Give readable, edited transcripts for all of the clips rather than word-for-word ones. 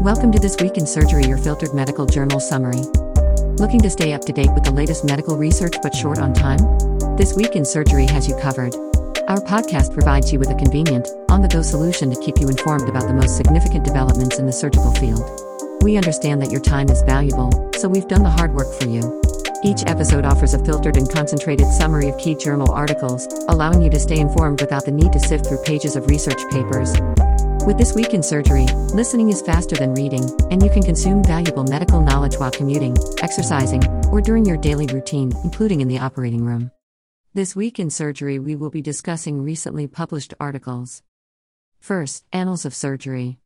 Welcome to This Week in Surgery, your filtered medical journal summary. Looking to stay up to date with the latest medical research but short on time? This Week in Surgery has you covered. Our podcast provides you with a convenient, on-the-go solution to keep you informed about the most significant developments in the surgical field. We understand that your time is valuable, so we've done the hard work for you. Each episode offers a filtered and concentrated summary of key journal articles, allowing you to stay informed without the need to sift through pages of research papers. With This Week in Surgery, listening is faster than reading, and you can consume valuable medical knowledge while commuting, exercising, or during your daily routine, including in the operating room. This Week in Surgery, we will be discussing recently published articles. First, Annals of Surgery.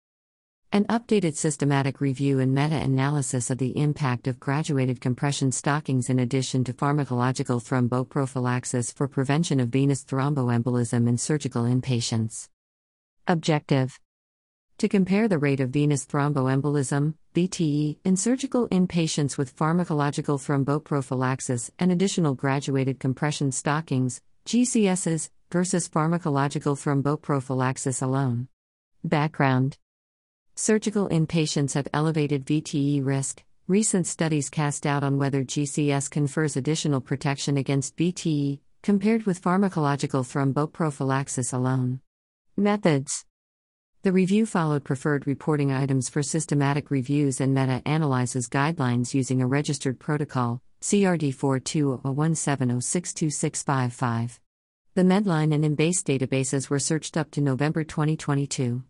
An updated systematic review and meta-analysis of the impact of graduated compression stockings in addition to pharmacological thromboprophylaxis for prevention of venous thromboembolism in surgical inpatients. Objective: to compare the rate of venous thromboembolism, VTE, in surgical inpatients with pharmacological thromboprophylaxis and additional graduated compression stockings, GCSs, versus pharmacological thromboprophylaxis alone. Background: surgical inpatients have elevated VTE risk. Recent studies cast doubt on whether GCS confers additional protection against VTE, compared with pharmacological thromboprophylaxis alone. Methods: the review followed preferred reporting items for systematic reviews and meta-analysis guidelines using a registered protocol, CRD42017062655. The Medline and Embase databases were searched up to November 2022.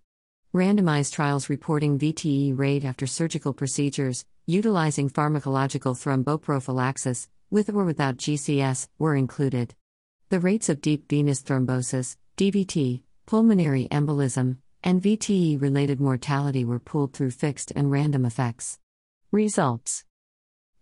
Randomized trials reporting VTE rate after surgical procedures, utilizing pharmacological thromboprophylaxis, with or without GCS, were included. The rates of deep venous thrombosis, DVT, pulmonary embolism, and VTE-related mortality were pooled through fixed and random effects. Results: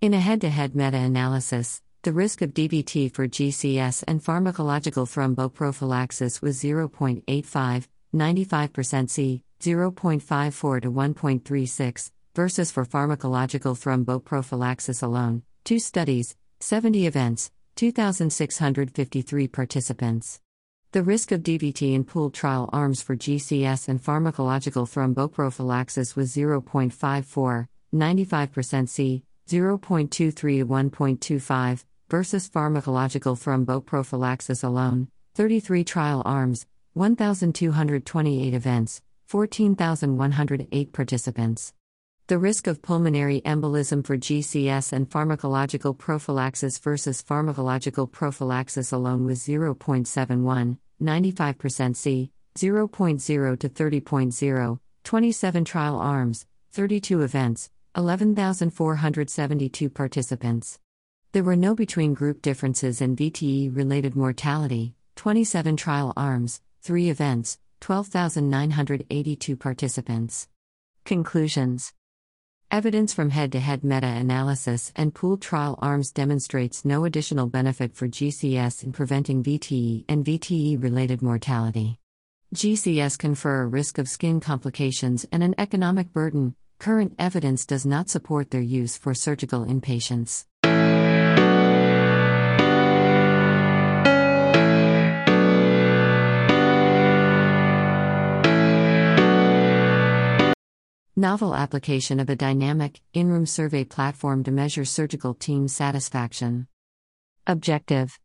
in a head-to-head meta-analysis, the risk of DVT for GCS and pharmacological thromboprophylaxis was 0.85, 95% C, 0.54 to 1.36, versus for pharmacological thromboprophylaxis alone, 2 studies, 70 events, 2,653 participants. The risk of DVT in pooled trial arms for GCS and pharmacological thromboprophylaxis was 0.54, 95% C, 0.23 to 1.25, versus pharmacological thromboprophylaxis alone, 33 trial arms, 1,228 events, 14,108 participants. The risk of pulmonary embolism for GCS and pharmacological prophylaxis versus pharmacological prophylaxis alone was 0.71, 95% C, 0.0 to 30.0, 27 trial arms, 32 events, 11,472 participants. There were no between-group differences in VTE-related mortality, 27 trial arms, 3 events, 12,982 participants. Conclusions: evidence from head-to-head meta-analysis and pooled trial arms demonstrates no additional benefit for GCS in preventing VTE and VTE-related mortality. GCS confer a risk of skin complications and an economic burden. Current evidence does not support their use for surgical inpatients. Novel application of a dynamic, in-room survey platform to measure surgical team satisfaction. Objective: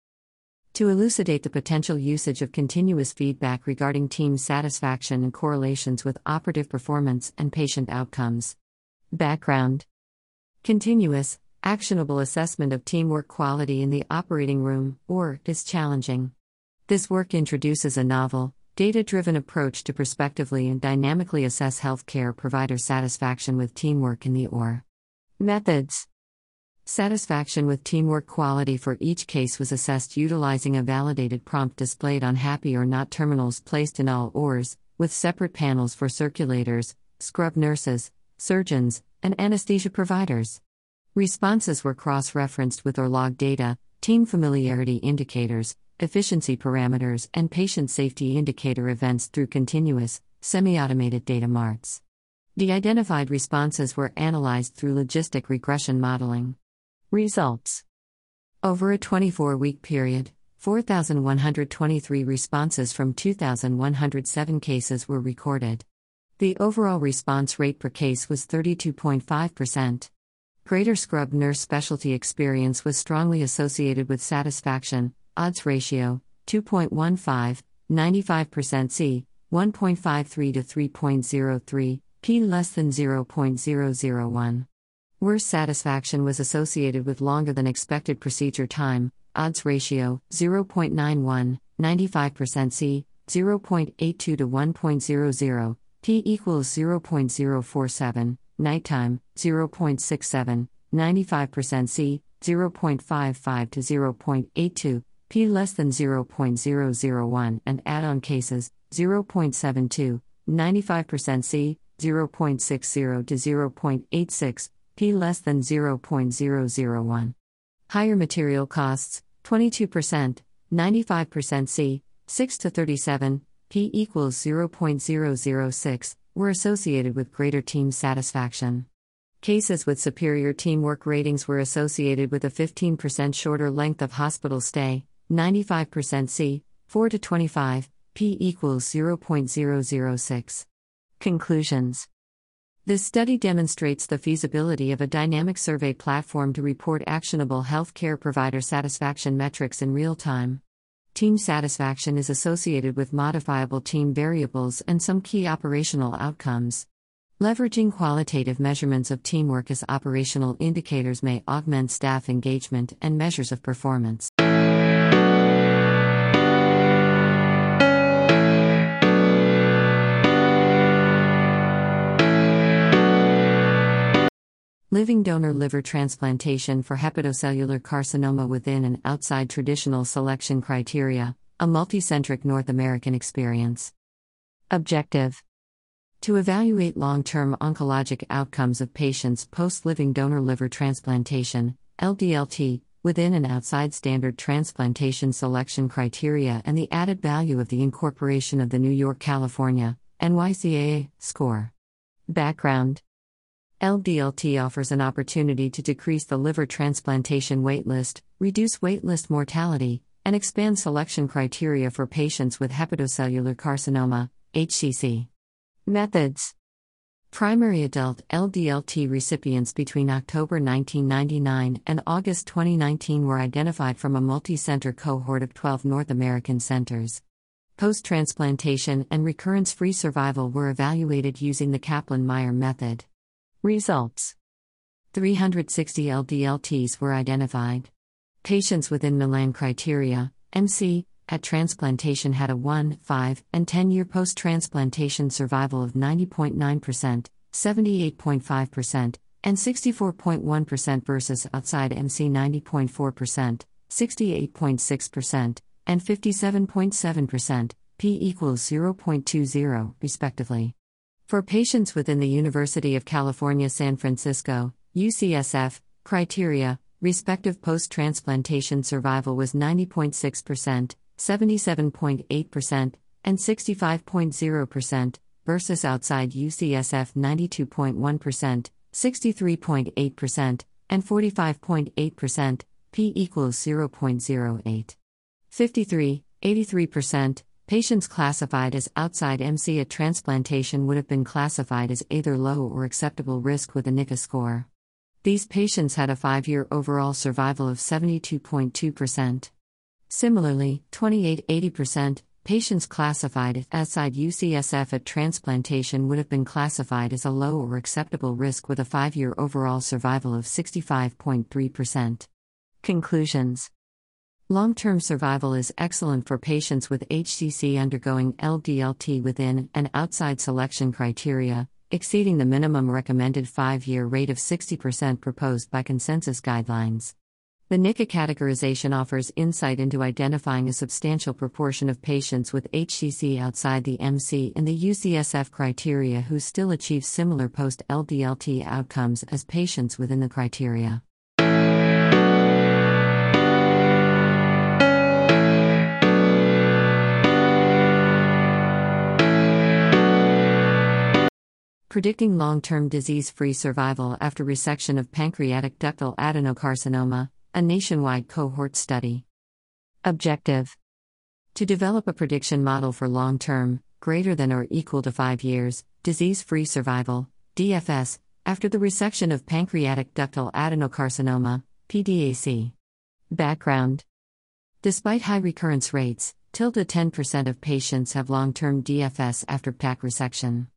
to elucidate the potential usage of continuous feedback regarding team satisfaction and correlations with operative performance and patient outcomes. Background: continuous, actionable assessment of teamwork quality in the operating room, or, is challenging. This work introduces a novel, data-driven approach to prospectively and dynamically assess healthcare provider satisfaction with teamwork in the OR. Methods: satisfaction with teamwork quality for each case was assessed utilizing a validated prompt displayed on happy or not terminals placed in all ORs, with separate panels for circulators, scrub nurses, surgeons, and anesthesia providers. Responses were cross-referenced with or log data, team familiarity indicators, efficiency parameters, and patient safety indicator events through continuous, semi-automated data marts. De-identified responses were analyzed through logistic regression modeling. Results: over a 24-week period, 4,123 responses from 2,107 cases were recorded. The overall response rate per case was 32.5%. Greater scrub nurse specialty experience was strongly associated with satisfaction, odds ratio 2.15, 95% C, 1.53 to 3.03, p less than 0.001. Worse satisfaction was associated with longer than expected procedure time, odds ratio 0.91, 95% C, 0.82 to 1.00, p equals 0.047, nighttime 0.67, 95% C, 0.55 to 0.82, p less than 0.001, and add-on cases 0.72, 95% C, 0.60 to 0.86, p less than 0.001. Higher material costs, 22%, 95% C, 6 to 37, p equals 0.006, were associated with greater team satisfaction. Cases with superior teamwork ratings were associated with a 15% shorter length of hospital stay, 95% C, 4 to 25, p equals 0.006. Conclusions. This study demonstrates the feasibility of a dynamic survey platform to report actionable healthcare provider satisfaction metrics in real time. Team satisfaction is associated with modifiable team variables and some key operational outcomes. Leveraging qualitative measurements of teamwork as operational indicators may augment staff engagement and measures of performance. Living donor liver transplantation for hepatocellular carcinoma within and outside traditional selection criteria, a multicentric North American experience. Objective: to evaluate long-term oncologic outcomes of patients post-living donor liver transplantation, LDLT, within and outside standard transplantation selection criteria and the added value of the incorporation of the New York, California, NYCA, score. Background: LDLT offers an opportunity to decrease the liver transplantation waitlist, reduce waitlist mortality, and expand selection criteria for patients with hepatocellular carcinoma, HCC. Methods: primary adult LDLT recipients between October 1999 and August 2019 were identified from a multi-center cohort of 12 North American centers. Post-transplantation and recurrence-free survival were evaluated using the Kaplan-Meier method. Results: 360 LDLTs were identified. Patients within Milan criteria, MC, at transplantation had a 1, 5, and 10-year post-transplantation survival of 90.9%, 78.5%, and 64.1% versus outside MC 90.4%, 68.6%, and 57.7%, p equals 0.20, respectively. For patients within the University of California San Francisco, UCSF, criteria, respective post-transplantation survival was 90.6%, 77.8%, and 65.0%, versus outside UCSF 92.1%, 63.8%, and 45.8%, p equals 0.08. 53, 83%, patients classified as outside MC at transplantation would have been classified as either low or acceptable risk with a NICA score. These patients had a 5-year overall survival of 72.2%. Similarly, 28-80%, patients classified as outside UCSF at transplantation would have been classified as a low or acceptable risk with a 5-year overall survival of 65.3%. Conclusions: long-term survival is excellent for patients with HCC undergoing LDLT within and outside selection criteria, exceeding the minimum recommended 5-year rate of 60% proposed by consensus guidelines. The NICA categorization offers insight into identifying a substantial proportion of patients with HCC outside the MC and the UCSF criteria who still achieve similar post-LDLT outcomes as patients within the criteria. Predicting long-term disease-free survival after resection of pancreatic ductal adenocarcinoma, a nationwide cohort study. Objective: to develop a prediction model for long-term, greater than or equal to 5 years, disease-free survival, DFS, after the resection of pancreatic ductal adenocarcinoma, PDAC. Background. Despite high recurrence rates, 10% of patients have long-term DFS after PAC resection.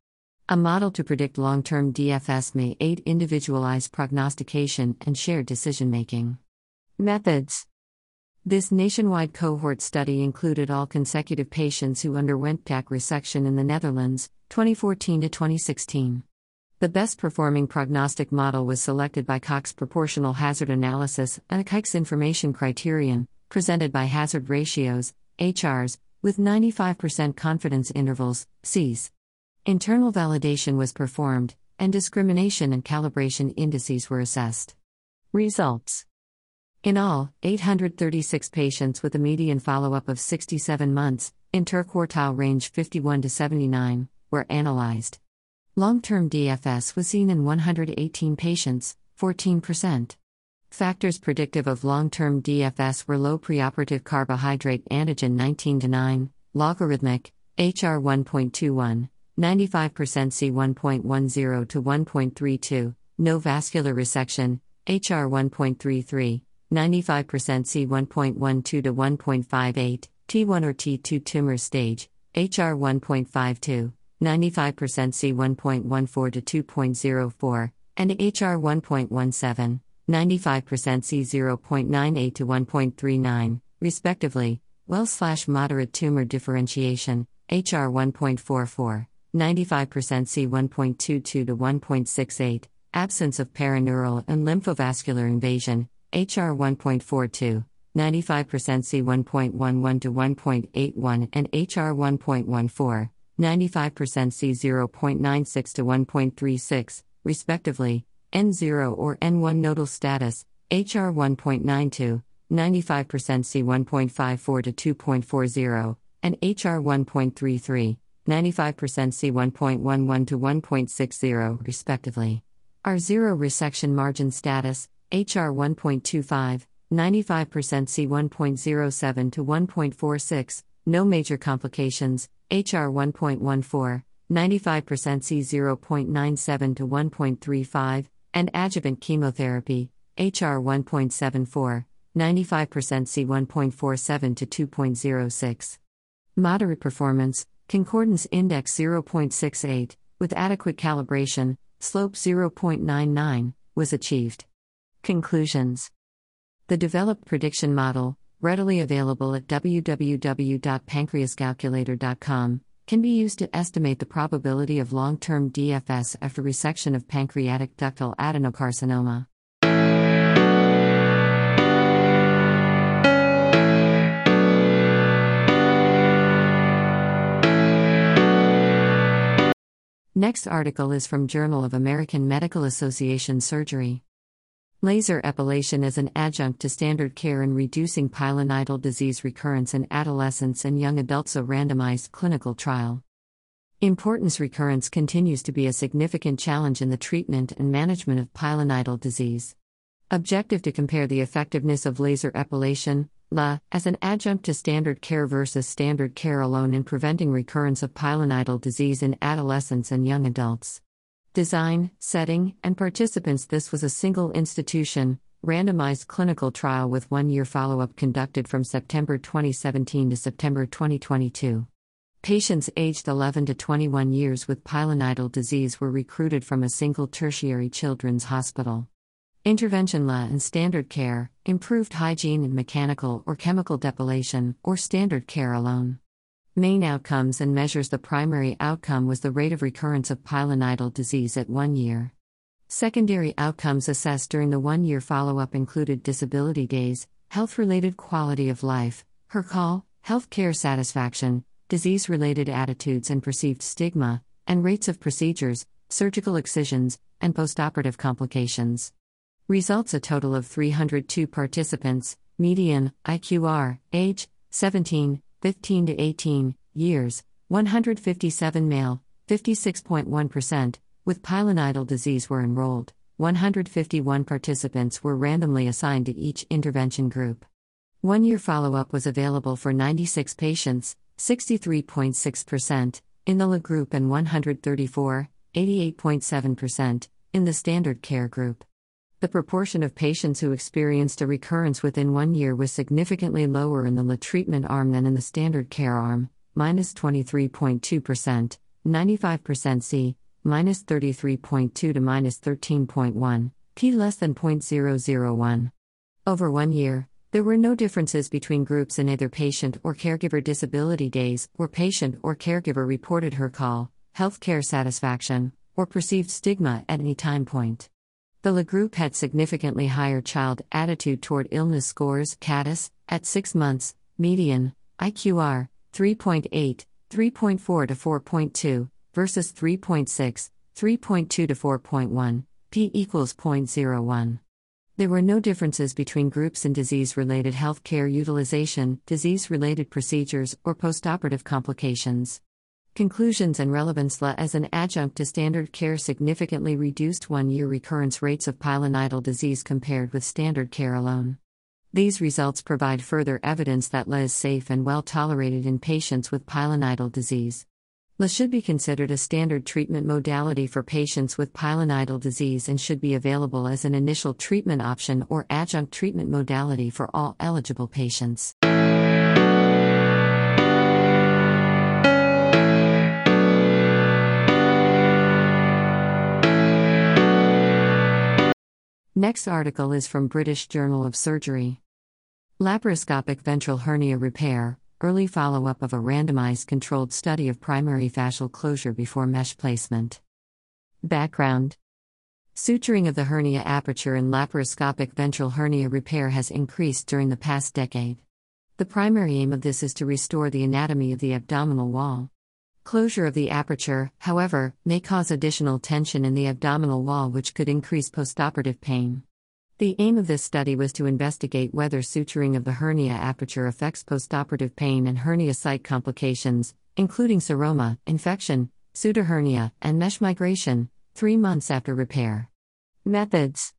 A model to predict long-term DFS may aid individualized prognostication and shared decision-making. Methods. This nationwide cohort study included all consecutive patients who underwent PAC resection in the Netherlands, 2014 to 2016. The best-performing prognostic model was selected by Koch's proportional hazard analysis and Koch's information criterion, presented by hazard ratios, HRs, with 95% confidence intervals, Cs. Internal validation was performed, and discrimination and calibration indices were assessed. Results. In all, 836 patients with a median follow-up of 67 months, interquartile range 51 to 79, were analyzed. Long-term DFS was seen in 118 patients, 14%. Factors predictive of long-term DFS were low preoperative carbohydrate antigen 19-9, logarithmic, HR 1.21, 95% C 1.10 to 1.32, no vascular resection, HR 1.33, 95% C 1.12 to 1.58, T1 or T2 tumor stage, HR 1.52, 95% C 1.14 to 2.04, and HR 1.17. 95% C 0.98 to 1.39, respectively, well/moderate tumor differentiation, HR 1.44, 95% C 1.22 to 1.68, absence of paraneural and lymphovascular invasion, HR 1.42, 95% C 1.11 to 1.81 and HR 1.14, 95% C 0.96 to 1.36, respectively, N0 or N1 nodal status, HR 1.92, 95% C 1.54 to 2.40, and HR 1.33, 95% C 1.11 to 1.60, respectively. R0 resection margin status, HR 1.25, 95% C 1.07 to 1.46, no major complications, HR 1.14, 95% C 0.97 to 1.35, and adjuvant chemotherapy, HR 1.74, 95% C 1.47 to 2.06. Moderate performance, concordance index 0.68, with adequate calibration, slope 0.99, was achieved. Conclusions. The developed prediction model, readily available at www.pancreascalculator.com, can be used to estimate the probability of long-term DFS after resection of pancreatic ductal adenocarcinoma. Next article is from Journal of American Medical Association Surgery. Laser epilation as an adjunct to standard care in reducing pilonidal disease recurrence in adolescents and young adults. A randomized clinical trial. Importance. Recurrence continues to be a significant challenge in the treatment and management of pilonidal disease. Objective: to compare the effectiveness of laser epilation, LA, as an adjunct to standard care versus standard care alone in preventing recurrence of pilonidal disease in adolescents and young adults. Design, setting, and participants. This was a single institution, randomized clinical trial with 1-year follow-up conducted from September 2017 to September 2022. Patients aged 11 to 21 years with pilonidal disease were recruited from a single tertiary children's hospital. Intervention. LA and standard care, improved hygiene and mechanical or chemical depilation, or standard care alone. Main outcomes and measures. The primary outcome was the rate of recurrence of pilonidal disease at 1 year. Secondary outcomes assessed during the 1-year follow-up included disability days, health-related quality of life, HER-CAL, healthcare satisfaction, disease-related attitudes and perceived stigma, and rates of procedures, surgical excisions, and postoperative complications. Results. A total of 302 participants, median, IQR, age, 17, 15 to 18 years, 157 male, 56.1%, with pilonidal disease were enrolled. 151 participants were randomly assigned to each intervention group. 1-year follow-up was available for 96 patients, 63.6%, in the LA group and 134, 88.7%, in the standard care group. The proportion of patients who experienced a recurrence within 1 year was significantly lower in the LA treatment arm than in the standard care arm, minus 23.2%, 95% C, minus 33.2 to minus 13.1, p less than 0.001. Over 1 year, there were no differences between groups in either patient or caregiver disability days, or patient or caregiver reported her call, healthcare satisfaction, or perceived stigma at any time point. The LA group had significantly higher child attitude toward illness scores, CADIS, at 6 months, median, IQR, 3.8, 3.4 to 4.2, versus 3.6, 3.2 to 4.1, p equals 0.01. There were no differences between groups in disease-related healthcare utilization, disease-related procedures, or postoperative complications. Conclusions and relevance. LA as an adjunct to standard care significantly reduced 1-year recurrence rates of pilonidal disease compared with standard care alone. These results provide further evidence that LA is safe and well tolerated in patients with pilonidal disease. LA should be considered a standard treatment modality for patients with pilonidal disease and should be available as an initial treatment option or adjunct treatment modality for all eligible patients. Next article is from British Journal of Surgery. Laparoscopic ventral hernia repair, early follow-up of a randomized controlled study of primary fascial closure before mesh placement. Background. Suturing of the hernia aperture in laparoscopic ventral hernia repair has increased during the past decade. The primary aim of this is to restore the anatomy of the abdominal wall. Closure of the aperture, however, may cause additional tension in the abdominal wall, which could increase postoperative pain. The aim of this study was to investigate whether suturing of the hernia aperture affects postoperative pain and hernia site complications, including seroma, infection, pseudohernia, and mesh migration, 3 months after repair. Methods.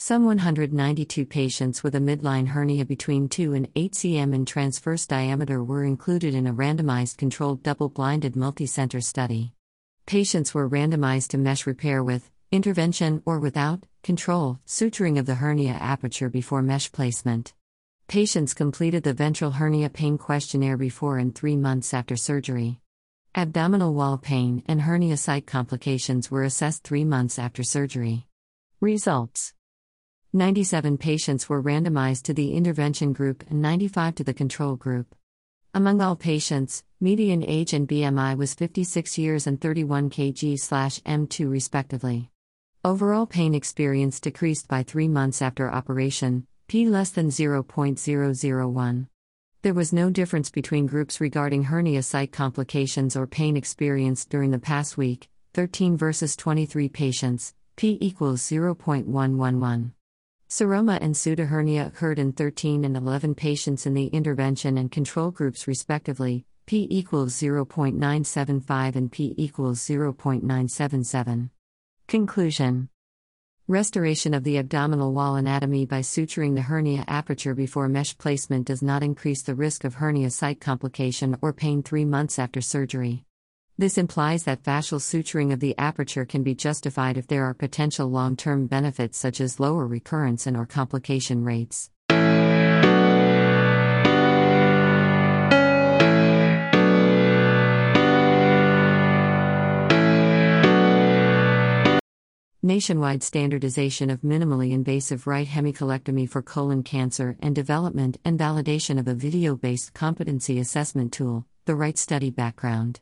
Some 192 patients with a midline hernia between 2 and 8 cm in transverse diameter were included in a randomized controlled double-blinded multicenter study. Patients were randomized to mesh repair with, intervention or without, control, suturing of the hernia aperture before mesh placement. Patients completed the ventral hernia pain questionnaire before and 3 months after surgery. Abdominal wall pain and hernia site complications were assessed 3 months after surgery. Results. 97 patients were randomized to the intervention group and 95 to the control group. Among all patients, median age and BMI was 56 years and 31 kg/m2 respectively. Overall pain experience decreased by 3 months after operation, p less than 0.001. There was no difference between groups regarding hernia site complications or pain experienced during the past week, 13 versus 23 patients, p equals 0.111. Seroma and pseudohernia occurred in 13 and 11 patients in the intervention and control groups respectively, p equals 0.975 and p equals 0.977. Conclusion. Restoration of the abdominal wall anatomy by suturing the hernia aperture before mesh placement does not increase the risk of hernia site complication or pain 3 months after surgery. This implies that fascial suturing of the aperture can be justified if there are potential long-term benefits such as lower recurrence and/or complication rates. Nationwide standardization of minimally invasive right hemicolectomy for colon cancer and development and validation of a video-based competency assessment tool, the RIGHT study. Background.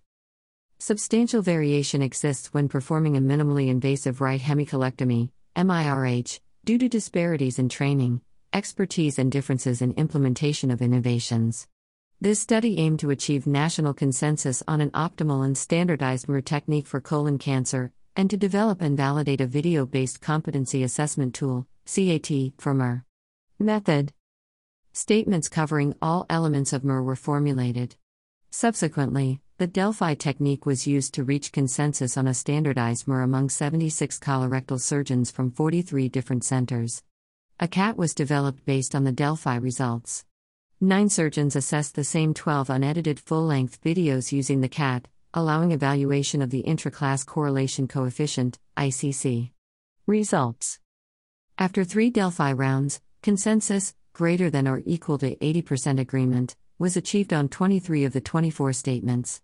Substantial variation exists when performing a minimally invasive right hemicolectomy, MIRH, due to disparities in training, expertise and differences in implementation of innovations. This study aimed to achieve national consensus on an optimal and standardized MIR technique for colon cancer, and to develop and validate a video-based competency assessment tool, CAT, for MIR. Method. Statements covering all elements of MIR were formulated. Subsequently, the Delphi technique was used to reach consensus on a standardized MIR among 76 colorectal surgeons from 43 different centers. A CAT was developed based on the Delphi results. 9 surgeons assessed the same 12 unedited full-length videos using the CAT, allowing evaluation of the intra-class correlation coefficient, ICC. Results. After 3 Delphi rounds, consensus, greater than or equal to 80% agreement, was achieved on 23 of the 24 statements.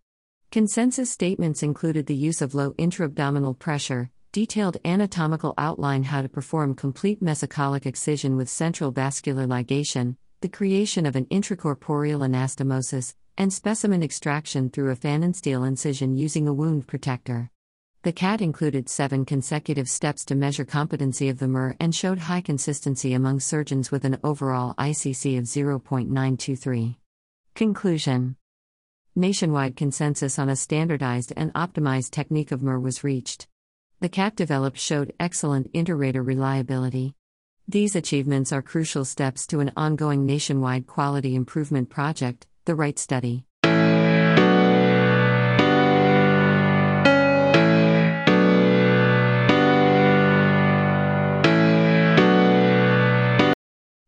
Consensus statements included the use of low intra-abdominal pressure, detailed anatomical outline how to perform complete mesocolic excision with central vascular ligation, the creation of an intracorporeal anastomosis, and specimen extraction through a Phanon-Steele incision using a wound protector. The CAT included 7 consecutive steps to measure competency of the MUR and showed high consistency among surgeons with an overall ICC of 0.923. Conclusion. Nationwide consensus on a standardized and optimized technique of MUR was reached. The CAT developed showed excellent inter-rater reliability. These achievements are crucial steps to an ongoing nationwide quality improvement project, the Right Study.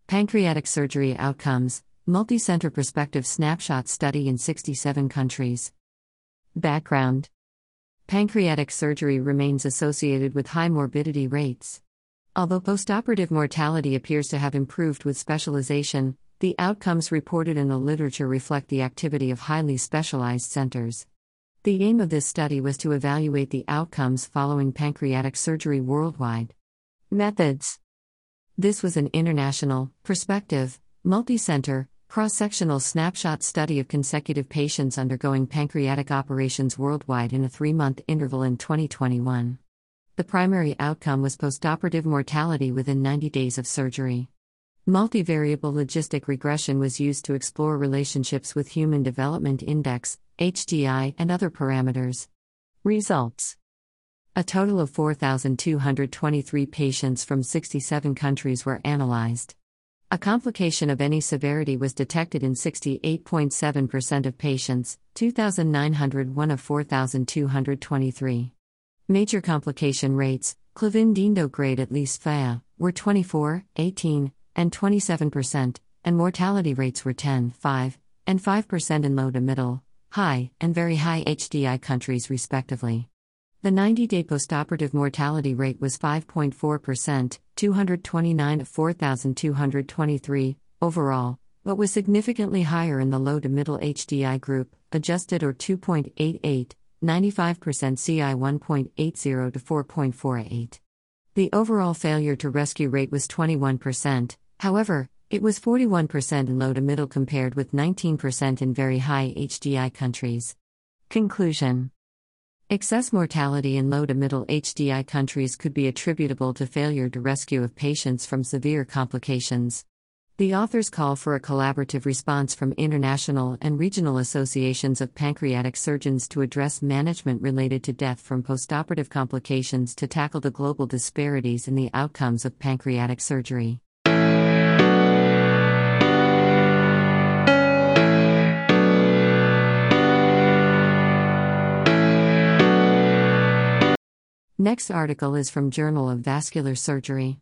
Pancreatic Surgery Outcomes, Multicenter Prospective Snapshot Study in 67 Countries. Background. Pancreatic surgery remains associated with high morbidity rates. Although postoperative mortality appears to have improved with specialization, the outcomes reported in the literature reflect the activity of highly specialized centers. The aim of this study was to evaluate the outcomes following pancreatic surgery worldwide. Methods. This was an international, prospective, multicenter, cross-sectional snapshot study of consecutive patients undergoing pancreatic operations worldwide in a 3-month interval in 2021. The primary outcome was postoperative mortality within 90 days of surgery. Multivariable logistic regression was used to explore relationships with Human Development Index, HDI, and other parameters. Results. A total of 4,223 patients from 67 countries were analyzed. A complication of any severity was detected in 68.7% of patients, 2,901 of 4,223. Major complication rates, Clavin-Dindo grade at least FAIA, were 24, 18, and 27%, and mortality rates were 10, 5, and 5% in low to middle, high, and very high HDI countries respectively. The 90-day postoperative mortality rate was 5.4%, 229 of 4,223, overall, but was significantly higher in the low to middle HDI group, adjusted or 2.88, 95% CI 1.80 to 4.48. The overall failure to rescue rate was 21%, however, it was 41% in low to middle compared with 19% in very high HDI countries. Conclusion. Excess mortality in low to middle HDI countries could be attributable to failure to rescue of patients from severe complications. The authors call for a collaborative response from international and regional associations of pancreatic surgeons to address management related to death from postoperative complications to tackle the global disparities in the outcomes of pancreatic surgery. Next article is from Journal of Vascular Surgery.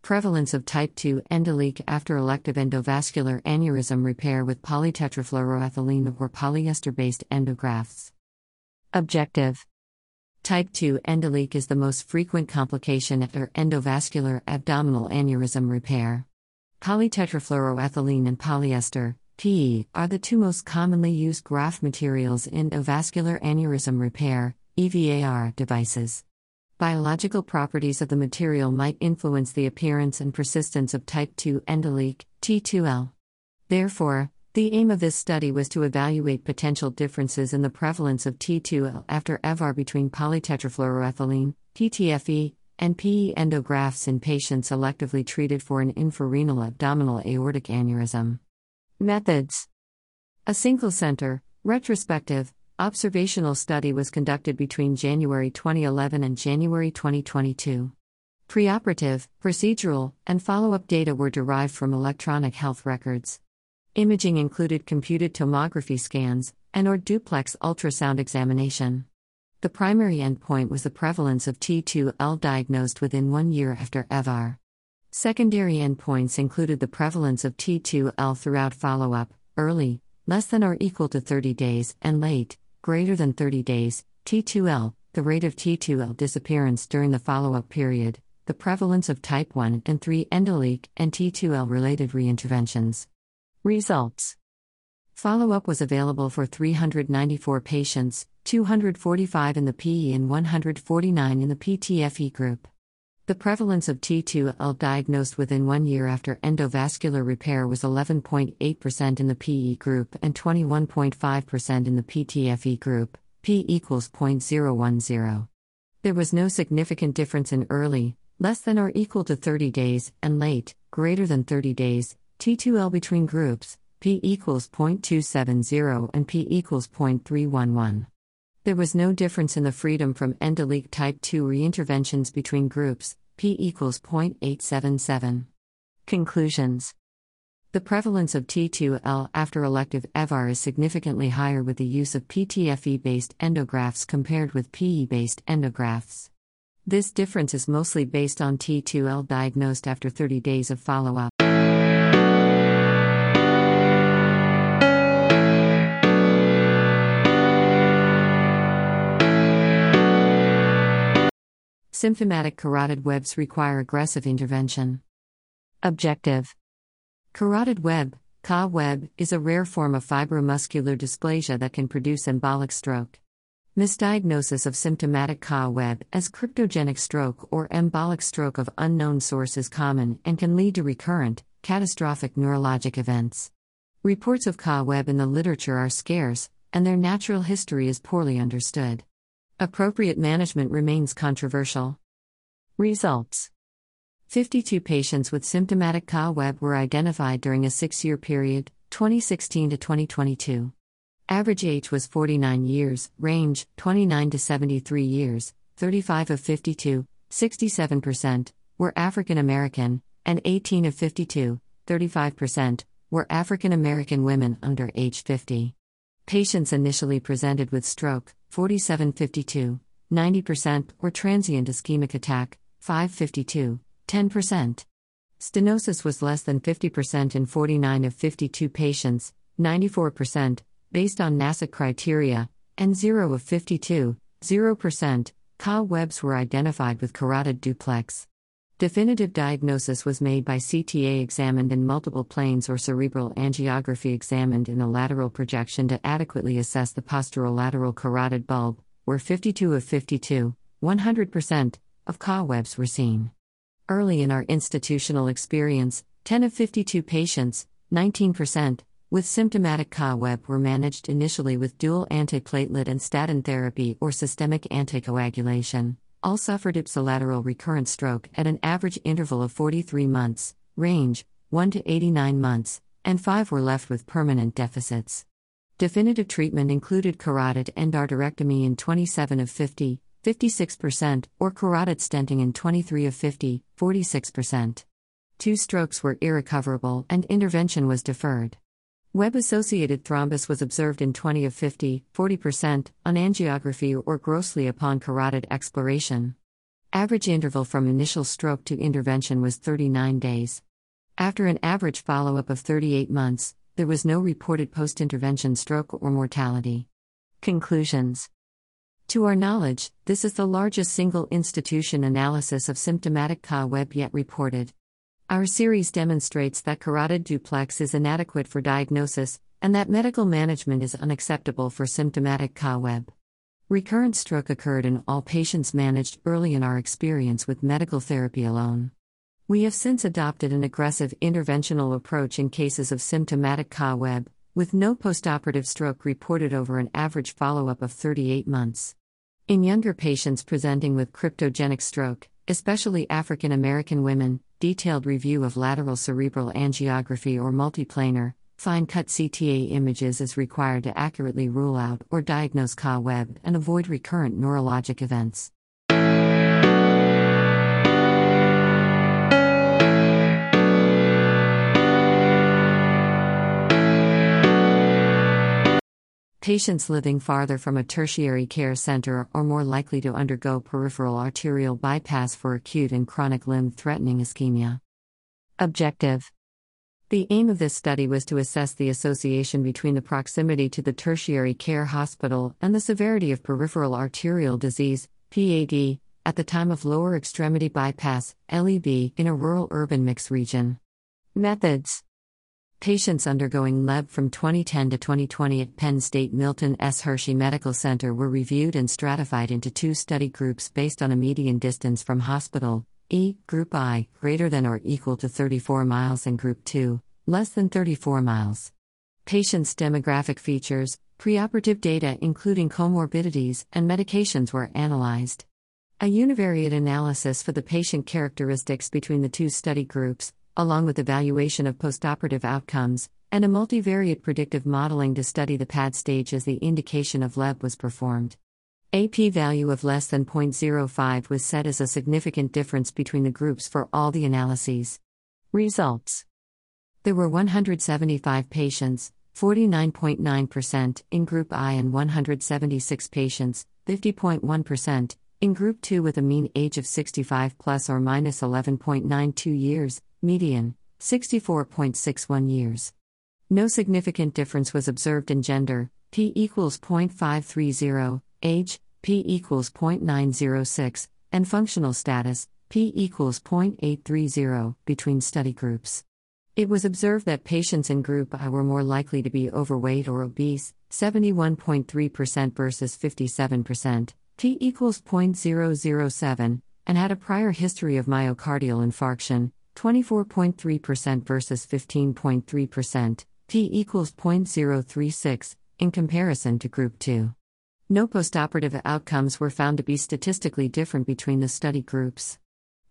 Prevalence of type 2 endoleak after elective endovascular aneurysm repair with polytetrafluoroethylene or polyester-based endografts. Objective. Type 2 endoleak is the most frequent complication after endovascular abdominal aneurysm repair. Polytetrafluoroethylene and polyester, PE, are the two most commonly used graft materials in endovascular aneurysm repair, EVAR, devices. Biological properties of the material might influence the appearance and persistence of type 2 endoleak, T2L. Therefore, the aim of this study was to evaluate potential differences in the prevalence of T2L after EVAR between polytetrafluoroethylene, PTFE, and PE endografts in patients electively treated for an infrarenal abdominal aortic aneurysm. Methods. A single center, retrospective, observational study was conducted between January 2011 and January 2022. Preoperative, procedural, and follow-up data were derived from electronic health records. Imaging included computed tomography scans and/or duplex ultrasound examination. The primary endpoint was the prevalence of T2L diagnosed within 1 year after EVAR. Secondary endpoints included the prevalence of T2L throughout follow-up, early, less than or equal to 30 days, and late, greater than 30 days, T2L, the rate of T2L disappearance during the follow-up period, the prevalence of type 1 and 3 endoleak and T2L-related reinterventions. Results. Follow-up was available for 394 patients, 245 in the PE and 149 in the PTFE group. The prevalence of T2L diagnosed within 1 year after endovascular repair was 11.8% in the PE group and 21.5% in the PTFE group, P equals 0.010. There was no significant difference in early, less than or equal to 30 days, and late, greater than 30 days, T2L between groups, P equals 0.270 and P equals 0.311. There was no difference in the freedom from endoleak type 2 reinterventions between groups, P equals 0.877. Conclusions. The prevalence of T2L after elective EVAR is significantly higher with the use of PTFE-based endografts compared with PE-based endografts. This difference is mostly based on T2L diagnosed after 30 days of follow-up. Symptomatic carotid webs require aggressive intervention. Objective. Carotid web, CA web, is a rare form of fibromuscular dysplasia that can produce embolic stroke. Misdiagnosis of symptomatic CA web as cryptogenic stroke or embolic stroke of unknown source is common and can lead to recurrent, catastrophic neurologic events. Reports of CA web in the literature are scarce, and their natural history is poorly understood. Appropriate management remains controversial. Results. 52 patients with symptomatic CA web were identified during a 6-year period, 2016 to 2022. Average age was 49 years, range 29 to 73 years, 35 of 52, 67%, were African American, and 18 of 52, 35%, were African American women under age 50. Patients initially presented with stroke, 47-52, 90%, or transient ischemic attack, 5-52, 10%. Stenosis was less than 50% in 49 of 52 patients, 94%, based on NASCET criteria, and 0 of 52, 0%, CA webs were identified with carotid duplex. Definitive diagnosis was made by CTA examined in multiple planes or cerebral angiography examined in a lateral projection to adequately assess the posterolateral carotid bulb, where 52 of 52, 100%, of CA webs were seen. Early in our institutional experience, 10 of 52 patients, 19%, with symptomatic CA web were managed initially with dual antiplatelet and statin therapy or systemic anticoagulation. All suffered ipsilateral recurrent stroke at an average interval of 43 months, range 1 to 89 months, and 5 were left with permanent deficits. Definitive treatment included carotid endarterectomy in 27 of 50, 56%, or carotid stenting in 23 of 50, 46%. 2 strokes were irrecoverable and intervention was deferred. Web-associated thrombus was observed in 20 of 50, 40%, on angiography or grossly upon carotid exploration. Average interval from initial stroke to intervention was 39 days. After an average follow-up of 38 months, there was no reported post-intervention stroke or mortality. Conclusions. To our knowledge, this is the largest single institution analysis of symptomatic CA web yet reported. Our series demonstrates that carotid duplex is inadequate for diagnosis, and that medical management is unacceptable for symptomatic CA web. Recurrent stroke occurred in all patients managed early in our experience with medical therapy alone. We have since adopted an aggressive interventional approach in cases of symptomatic CA web, with no postoperative stroke reported over an average follow-up of 38 months. In younger patients presenting with cryptogenic stroke, especially African American women, detailed review of lateral cerebral angiography or multiplanar, fine-cut CTA images is required to accurately rule out or diagnose CA web and avoid recurrent neurologic events. Patients living farther from a tertiary care center are more likely to undergo peripheral arterial bypass for acute and chronic limb-threatening ischemia. Objective. The aim of this study was to assess the association between the proximity to the tertiary care hospital and the severity of peripheral arterial disease, PAD, at the time of lower extremity bypass, LEB, in a rural-urban mixed region. Methods: patients undergoing LEB from 2010 to 2020 at Penn State Milton S. Hershey Medical Center were reviewed and stratified into two study groups based on a median distance from hospital, E, Group I, greater than or equal to 34 miles and Group II, less than 34 miles. Patients' demographic features, preoperative data including comorbidities, and medications were analyzed. A univariate analysis for the patient characteristics between the two study groups, along with evaluation of postoperative outcomes, and a multivariate predictive modeling to study the PAD stage as the indication of LEB was performed. A p-value of less than 0.05 was set as a significant difference between the groups for all the analyses. Results: there were 175 patients, 49.9%, in Group I and 176 patients, 50.1%, in Group II with a mean age of 65 plus or minus 11.92 years, median, 64.61 years. No significant difference was observed in gender, p equals 0.530, age, p equals 0.906, and functional status, p equals 0.830, between study groups. It was observed that patients in Group I were more likely to be overweight or obese, 71.3% versus 57%, p equals 0.007, and had a prior history of myocardial infarction, 24.3% versus 15.3%, p equals 0.036, in comparison to Group II. No postoperative outcomes were found to be statistically different between the study groups.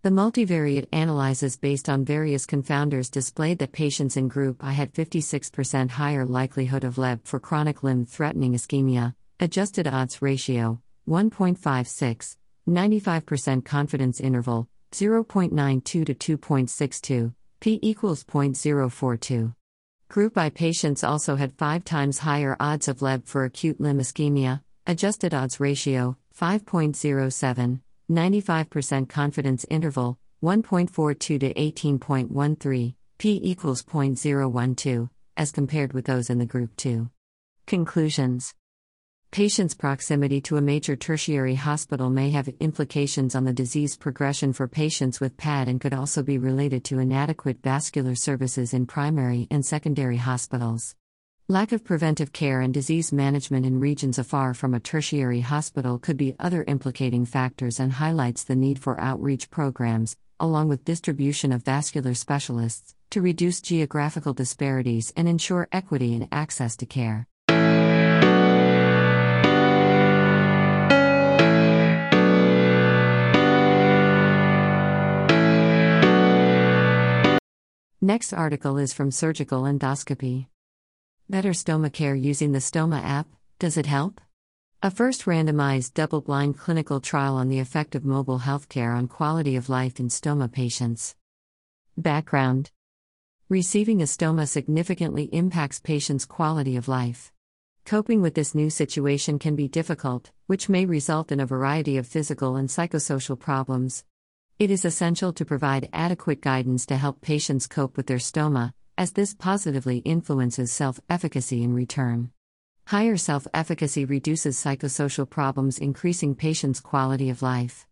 The multivariate analyses based on various confounders displayed that patients in Group I had 56% higher likelihood of LEB for chronic limb-threatening ischemia, adjusted odds ratio, 1.56, 95% confidence interval, 0.92 to 2.62, p equals 0.042. Group I patients also had 5 times higher odds of LEB for acute limb ischemia, adjusted odds ratio, 5.07, 95% confidence interval, 1.42 to 18.13, p equals 0.012, as compared with those in the Group II. Conclusions: patients' proximity to a major tertiary hospital may have implications on the disease progression for patients with PAD and could also be related to inadequate vascular services in primary and secondary hospitals. Lack of preventive care and disease management in regions afar from a tertiary hospital could be other implicating factors and highlights the need for outreach programs, along with distribution of vascular specialists, to reduce geographical disparities and ensure equity in access to care. Next article is from Surgical Endoscopy. Better Stoma Care Using the Stoma App, Does It Help? A first randomized double-blind clinical trial on the effect of mobile healthcare on quality of life in stoma patients. Background: receiving a stoma significantly impacts patients' quality of life. Coping with this new situation can be difficult, which may result in a variety of physical and psychosocial problems. It is essential to provide adequate guidance to help patients cope with their stoma, as this positively influences self-efficacy in return. Higher self-efficacy reduces psychosocial problems, increasing patients' quality of life.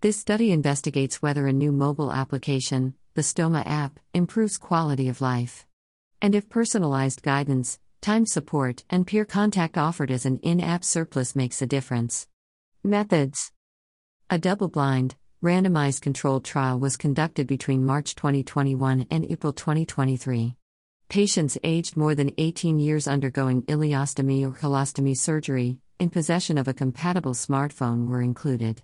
This study investigates whether a new mobile application, the Stoma app, improves quality of life, and if personalized guidance, time support, and peer contact offered as an in-app surplus makes a difference. Methods: a double-blind, randomized controlled trial was conducted between March 2021 and April 2023. Patients aged more than 18 years undergoing ileostomy or colostomy surgery, in possession of a compatible smartphone, were included.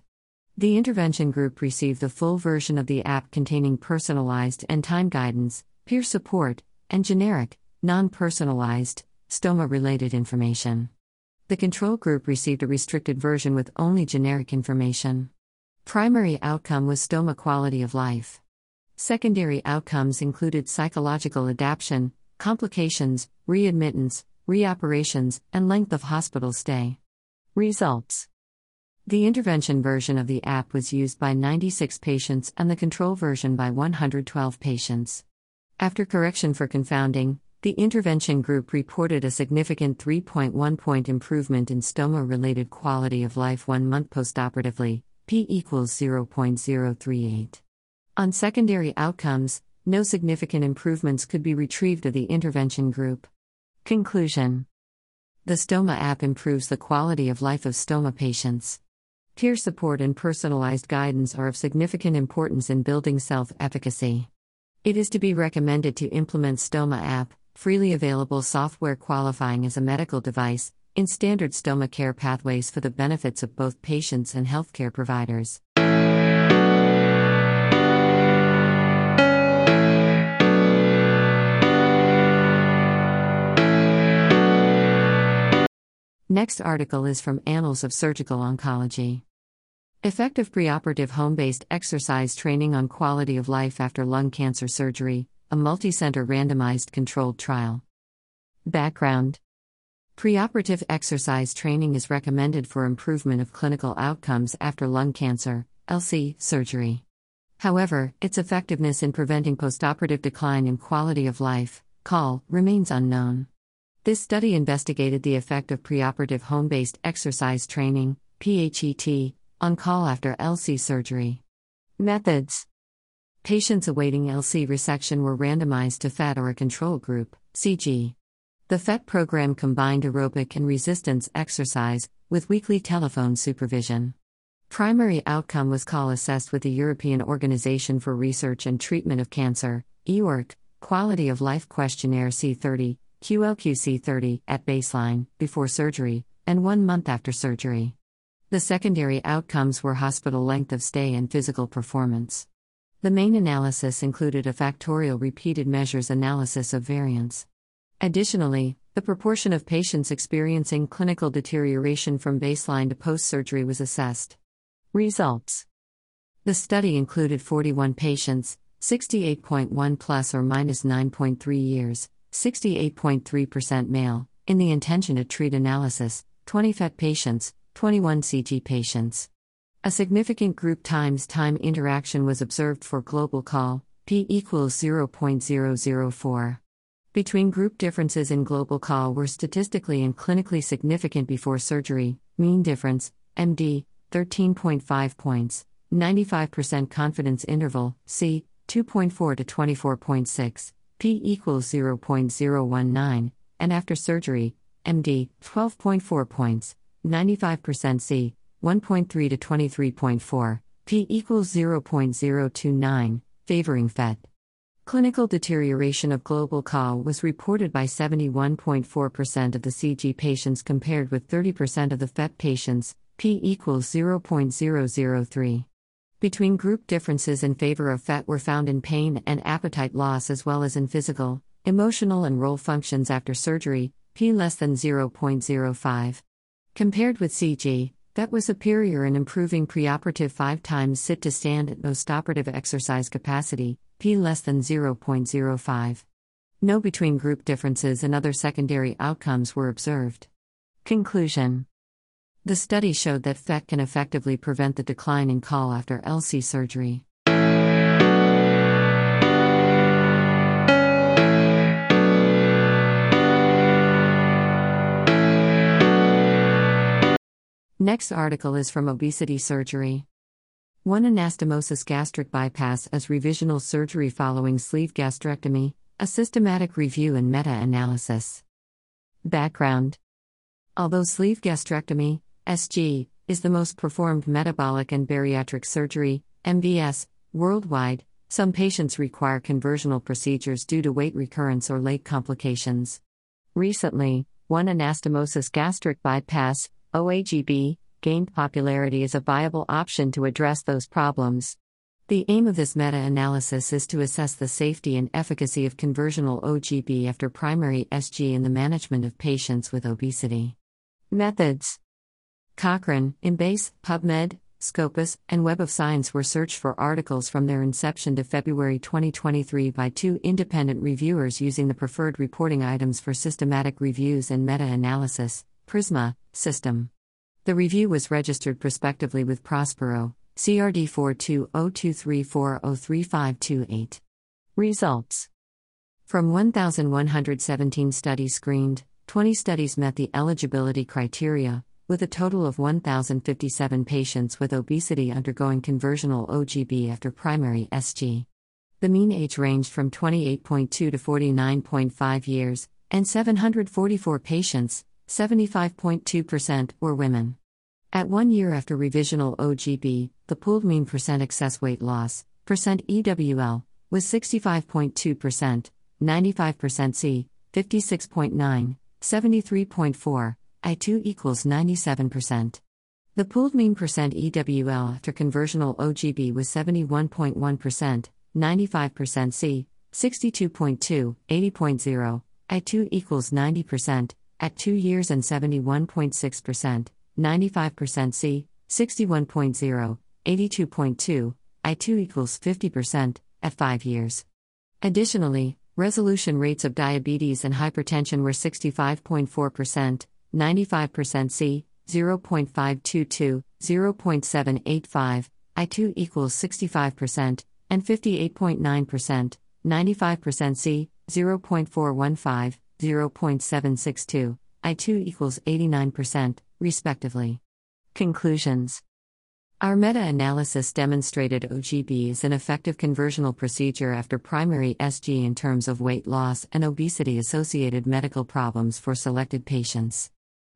The intervention group received the full version of the app containing personalized and time guidance, peer support, and generic, non-personalized, stoma-related information. The control group received a restricted version with only generic information. Primary outcome was stoma quality of life. Secondary outcomes included psychological adaptation, complications, readmittance, reoperations, and length of hospital stay. Results: the intervention version of the app was used by 96 patients and the control version by 112 patients. After correction for confounding, the intervention group reported a significant 3.1-point improvement in stoma-related quality of life 1 month postoperatively, p equals 0.038. On secondary outcomes, no significant improvements could be retrieved of the intervention group. Conclusion: the Stoma app improves the quality of life of stoma patients. Peer support and personalized guidance are of significant importance in building self-efficacy. It is to be recommended to implement Stoma app, freely available software qualifying as a medical device, in standard stoma care pathways for the benefits of both patients and healthcare providers. Next article is from Annals of Surgical Oncology. Effective preoperative home-based exercise training on quality of life after lung cancer surgery, a multicenter randomized controlled trial. Background: preoperative exercise training is recommended for improvement of clinical outcomes after lung cancer (LC) surgery. However, its effectiveness in preventing postoperative decline in quality of life (QOL) remains unknown. This study investigated the effect of preoperative home-based exercise training (PHET) on QOL after LC surgery. Methods: patients awaiting LC resection were randomized to FET or a control group (CG). The FET program combined aerobic and resistance exercise, with weekly telephone supervision. Primary outcome was QOL assessed with the European Organization for Research and Treatment of Cancer, EORC, Quality of Life Questionnaire C30, QLQC30, at baseline, before surgery, and 1 month after surgery. The secondary outcomes were hospital length of stay and physical performance. The main analysis included a factorial repeated measures analysis of variance. Additionally, the proportion of patients experiencing clinical deterioration from baseline to post-surgery was assessed. Results: the study included 41 patients, 68.1 plus or minus 9.3 years, 68.3% male, in the intention to treat analysis, 20 FET patients, 21 CG patients. A significant group time interaction was observed for global QOL, p equals 0.004. Between group differences in global QOL were statistically and clinically significant before surgery, mean difference, MD, 13.5 points, 95% confidence interval, C, 2.4 to 24.6, P equals 0.019, and after surgery, MD, 12.4 points, 95% C, 1.3 to 23.4, P equals 0.029, favoring FET. Clinical deterioration of global QOL was reported by 71.4% of the CG patients compared with 30% of the FET patients, p equals 0.003. Between group differences in favor of FET were found in pain and appetite loss as well as in physical, emotional and role functions after surgery, p less than 0.05. Compared with CG, FET was superior in improving preoperative 5 times sit to stand at postoperative exercise capacity, p less than 0.05. No between group differences and other secondary outcomes were observed. Conclusion: the study showed that FET can effectively prevent the decline in QOL after LC surgery. Next article is from Obesity Surgery. One anastomosis gastric bypass as revisional surgery following sleeve gastrectomy, a systematic review and meta-analysis. Background: although sleeve gastrectomy, SG, is the most performed metabolic and bariatric surgery, MBS, worldwide, some patients require conversional procedures due to weight recurrence or late complications. Recently, one anastomosis gastric bypass, OAGB, gained popularity as a viable option to address those problems. The aim of this meta-analysis is to assess the safety and efficacy of conversional OGB after primary SG in the management of patients with obesity. Methods: Cochrane, Embase, PubMed, Scopus, and Web of Science were searched for articles from their inception to February 2023 by 2 independent reviewers using the preferred reporting items for systematic reviews and meta-analysis, Prisma, system. The review was registered prospectively with Prospero, CRD42023403528. Results: From 1,117 studies screened, 20 studies met the eligibility criteria, with a total of 1,057 patients with obesity undergoing conversional OGB after primary SG. The mean age ranged from 28.2 to 49.5 years, and 744 patients, 75.2%, were women. At 1 year after revisional OGB, the pooled mean percent excess weight loss, percent EWL, was 65.2%, 95% C, 56.9, 73.4, I2 equals 97%. The pooled mean percent EWL after conversional OGB was 71.1%, 95% C, 62.2, 80.0, I2 equals 90%, at 2 years and 71.6%, 95% C, 61.0, 82.2, I2 equals 50%, at 5 years. Additionally, resolution rates of diabetes and hypertension were 65.4%, 95% C, 0.522, 0.785, I2 equals 65%, and 58.9%, 95% C, 0.415, 0.762, I2 equals 89%, respectively. Conclusions. Our meta-analysis demonstrated OGB is an effective conversional procedure after primary SG in terms of weight loss and obesity-associated medical problems for selected patients.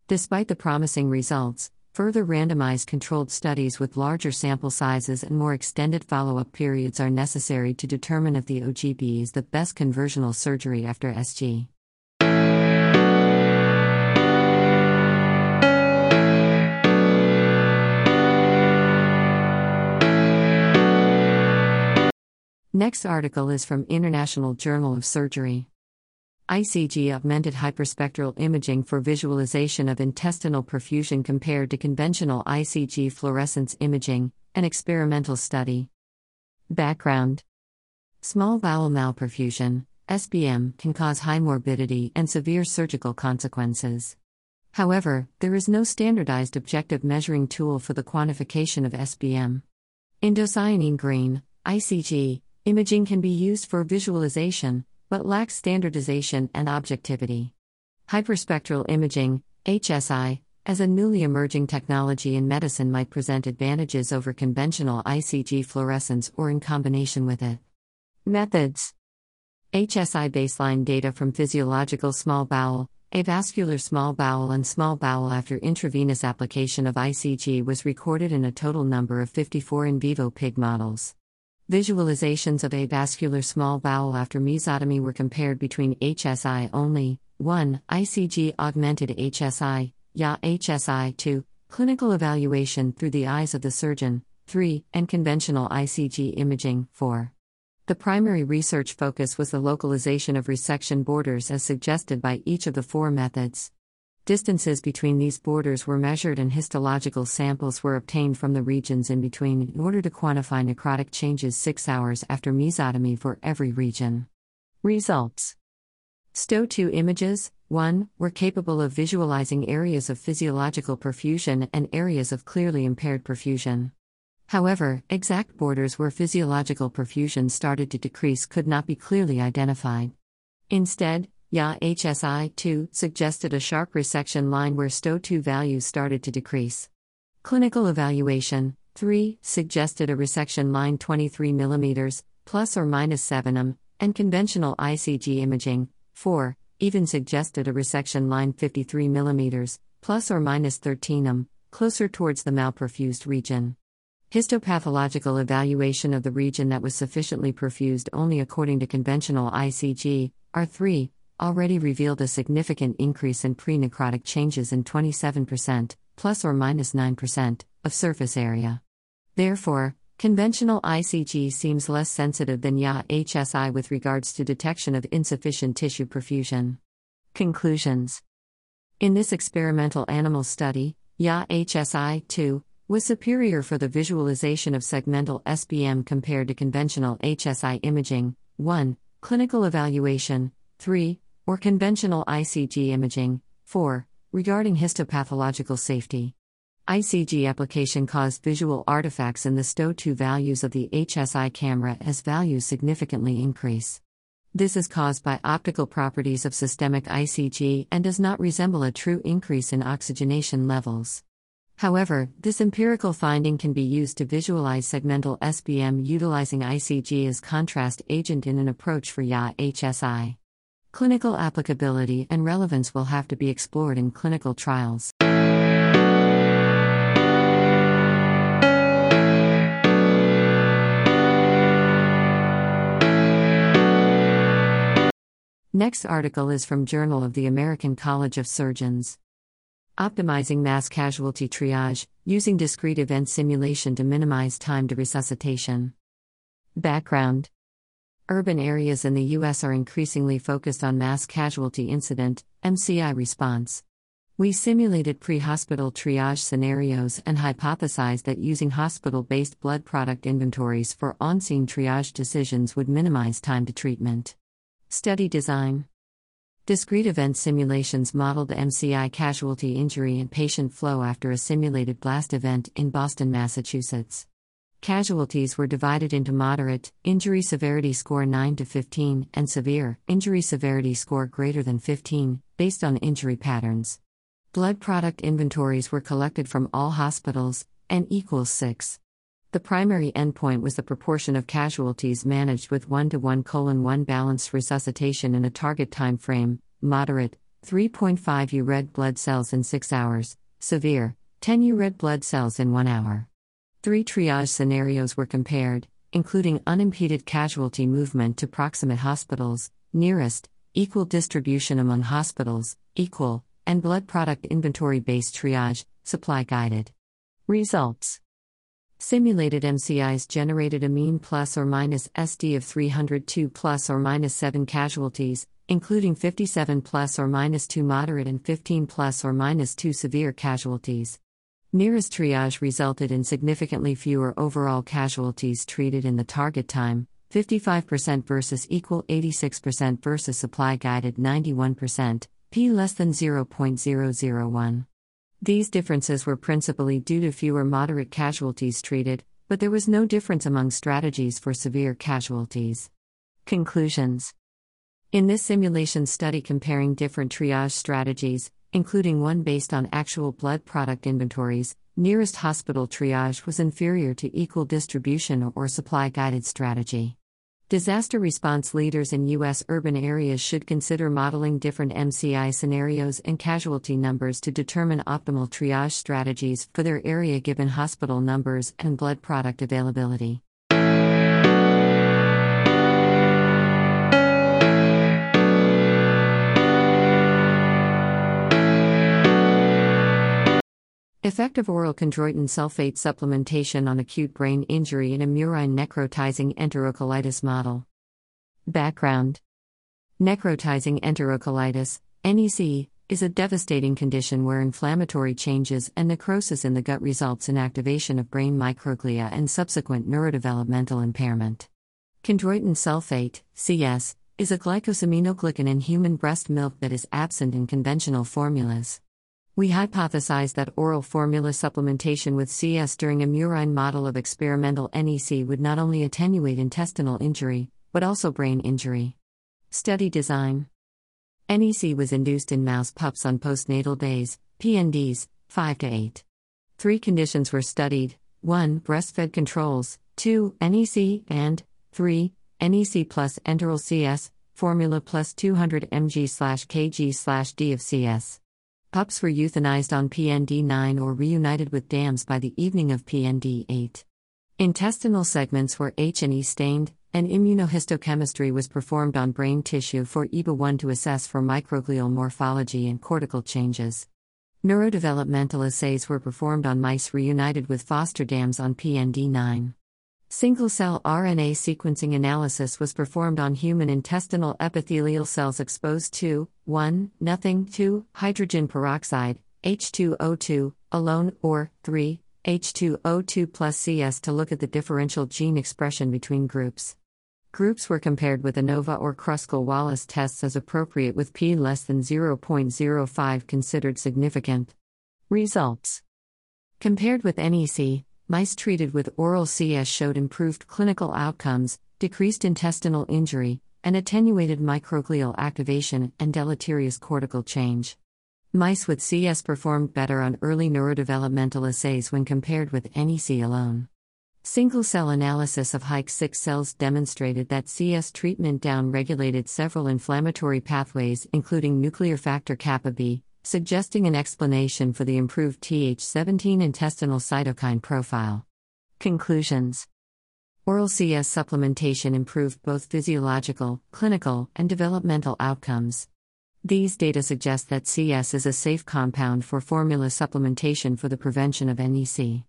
Despite the promising results, further randomized controlled studies with larger sample sizes and more extended follow-up periods are necessary to determine if the OGB is the best conversional surgery after SG. Next article is from International Journal of Surgery. ICG augmented hyperspectral imaging for visualization of intestinal perfusion compared to conventional ICG fluorescence imaging, an experimental study. Background: small bowel malperfusion, SBM, can cause high morbidity and severe surgical consequences. However, there is no standardized objective measuring tool for the quantification of SBM. Indocyanine green, ICG, imaging can be used for visualization, but lacks standardization and objectivity. Hyperspectral imaging, HSI, as a newly emerging technology in medicine might present advantages over conventional ICG fluorescence or in combination with it. Methods: HSI baseline data from physiological small bowel, avascular small bowel and small bowel after intravenous application of ICG was recorded in a total number of 54 in vivo pig models. Visualizations of avascular small bowel after mesotomy were compared between HSI only, 1, ICG augmented HSI, YA HSI 2, clinical evaluation through the eyes of the surgeon, 3, and conventional ICG imaging, 4. The primary research focus was the localization of resection borders as suggested by each of the 4 methods. Distances between these borders were measured and histological samples were obtained from the regions in between in order to quantify necrotic changes 6 hours after mesotomy for every region. Results: STO2 images, 1, were capable of visualizing areas of physiological perfusion and areas of clearly impaired perfusion. However, exact borders where physiological perfusion started to decrease could not be clearly identified. Instead, YA-HSI 2 suggested a sharp resection line where STO2 values started to decrease. Clinical evaluation 3 suggested a resection line 23 mm, plus or minus 7 mm, and conventional ICG imaging 4 even suggested a resection line 53 mm, plus or minus 13 mm, closer towards the malperfused region. Histopathological evaluation of the region that was sufficiently perfused only according to conventional ICG R3 already revealed a significant increase in pre-necrotic changes in 27%, plus or minus 9%, of surface area. Therefore, conventional ICG seems less sensitive than YA-HSI with regards to detection of insufficient tissue perfusion. Conclusions. In this experimental animal study, YA-HSI 2 was superior for the visualization of segmental SBM compared to conventional HSI imaging, 1, clinical evaluation, 3, or conventional ICG imaging, 4, regarding histopathological safety. ICG application caused visual artifacts in the STO2 values of the HSI camera as values significantly increase. This is caused by optical properties of systemic ICG and does not resemble a true increase in oxygenation levels. However, this empirical finding can be used to visualize segmental SBM utilizing ICG as contrast agent in an approach for YA-HSI. Clinical applicability and relevance will have to be explored in clinical trials. Next article is from Journal of the American College of Surgeons. Optimizing mass casualty triage, using discrete event simulation to minimize time to resuscitation. Background. Urban areas in the U.S. are increasingly focused on mass casualty incident, MCI response. We simulated pre-hospital triage scenarios and hypothesized that using hospital-based blood product inventories for on-scene triage decisions would minimize time to treatment. Study design. Discrete event simulations modeled MCI casualty injury and patient flow after a simulated blast event in Boston, Massachusetts. Casualties were divided into moderate, injury severity score 9 to 15, and severe, injury severity score greater than 15, based on injury patterns. Blood product inventories were collected from all hospitals, N equals 6. The primary endpoint was the proportion of casualties managed with 1:1:1 balanced resuscitation in a target time frame, moderate, 3.5 U red blood cells in 6 hours, severe, 10 U red blood cells in 1 hour. 3 triage scenarios were compared, including unimpeded casualty movement to proximate hospitals, nearest, equal distribution among hospitals, equal, and blood product inventory-based triage, supply-guided. Results. Simulated MCIs generated a mean plus or minus SD of 302 plus or minus 7 casualties, including 57 plus or minus 2 moderate and 15 plus or minus 2 severe casualties. Nearest triage resulted in significantly fewer overall casualties treated in the target time, 55% versus equal 86% versus supply guided 91%, p less than 0.001. These differences were principally due to fewer moderate casualties treated, but there was no difference among strategies for severe casualties. Conclusions. In this simulation study comparing different triage strategies, including one based on actual blood product inventories, nearest hospital triage was inferior to equal distribution or supply-guided strategy. Disaster response leaders in U.S. urban areas should consider modeling different MCI scenarios and casualty numbers to determine optimal triage strategies for their area given hospital numbers and blood product availability. Effective oral chondroitin sulfate supplementation on acute brain injury in a murine necrotizing enterocolitis model. Background. Necrotizing enterocolitis, NEC, is a devastating condition where inflammatory changes and necrosis in the gut results in activation of brain microglia and subsequent neurodevelopmental impairment. Chondroitin sulfate, CS, is a glycosaminoglycan in human breast milk that is absent in conventional formulas. We hypothesized that oral formula supplementation with CS during a murine model of experimental NEC would not only attenuate intestinal injury, but also brain injury. Study design. NEC was induced in mouse pups on postnatal days, PNDs, 5 to 8. 3 conditions were studied, 1. Breastfed controls, 2. NEC, and 3. NEC plus enteral CS, formula plus 200 mg/kg/d of CS. Pups were euthanized on PND 9 or reunited with dams by the evening of PND 8. Intestinal segments were H&E stained, and immunohistochemistry was performed on brain tissue for EBA1 to assess for microglial morphology and cortical changes. Neurodevelopmental assays were performed on mice reunited with foster dams on PND 9. Single-cell RNA sequencing analysis was performed on human intestinal epithelial cells exposed to 1,0,2 hydrogen peroxide, H2O2, alone, or 3, H2O2 plus CS to look at the differential gene expression between groups. Groups were compared with ANOVA or Kruskal-Wallis tests as appropriate with p less than 0.05 considered significant. Results. Compared with NEC, mice treated with oral CS showed improved clinical outcomes, decreased intestinal injury, an attenuated microglial activation and deleterious cortical change. Mice with CS performed better on early neurodevelopmental assays when compared with NEC alone. Single-cell analysis of HIC-6 cells demonstrated that CS treatment down-regulated several inflammatory pathways including nuclear factor kappa B, suggesting an explanation for the improved Th17 intestinal cytokine profile. Conclusions. Oral CS supplementation improved both physiological, clinical, and developmental outcomes. These data suggest that CS is a safe compound for formula supplementation for the prevention of NEC.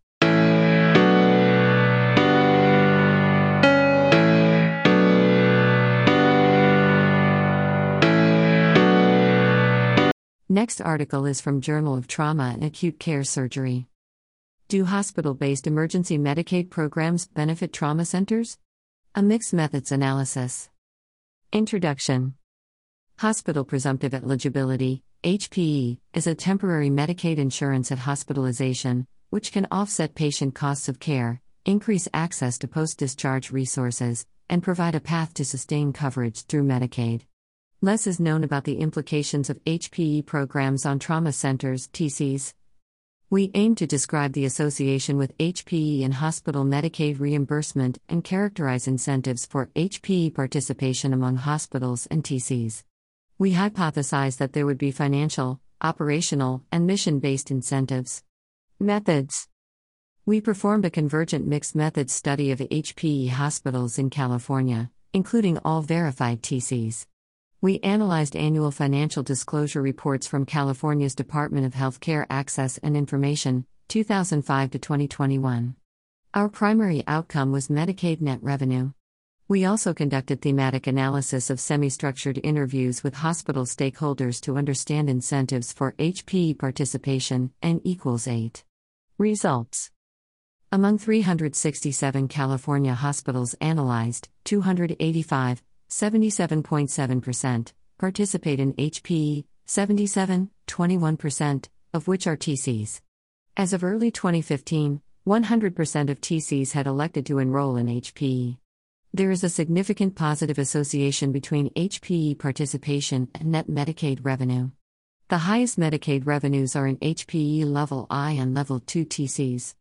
Next article is from Journal of Trauma and Acute Care Surgery. Do hospital-based emergency Medicaid programs benefit trauma centers? A mixed methods analysis. Introduction. Hospital presumptive eligibility, HPE, is a temporary Medicaid insurance at hospitalization, which can offset patient costs of care, increase access to post-discharge resources, and provide a path to sustained coverage through Medicaid. Less is known about the implications of HPE programs on trauma centers, TCs. We aim to describe the association with HPE and hospital Medicaid reimbursement and characterize incentives for HPE participation among hospitals and TCs. We hypothesize that there would be financial, operational, and mission-based incentives. Methods. We performed a convergent mixed methods study of HPE hospitals in California, including all verified TCs. We analyzed annual financial disclosure reports from California's Department of Healthcare Access and Information, 2005 to 2021. Our primary outcome was Medicaid net revenue. We also conducted thematic analysis of semi-structured interviews with hospital stakeholders to understand incentives for HPE participation, N=8. Results. Among 367 California hospitals analyzed, 285, 77.7%, participate in HPE, 21%, of which are TCs. As of early 2015, 100% of TCs had elected to enroll in HPE. There is a significant positive association between HPE participation and net Medicaid revenue. The highest Medicaid revenues are in HPE Level I and Level II TCs.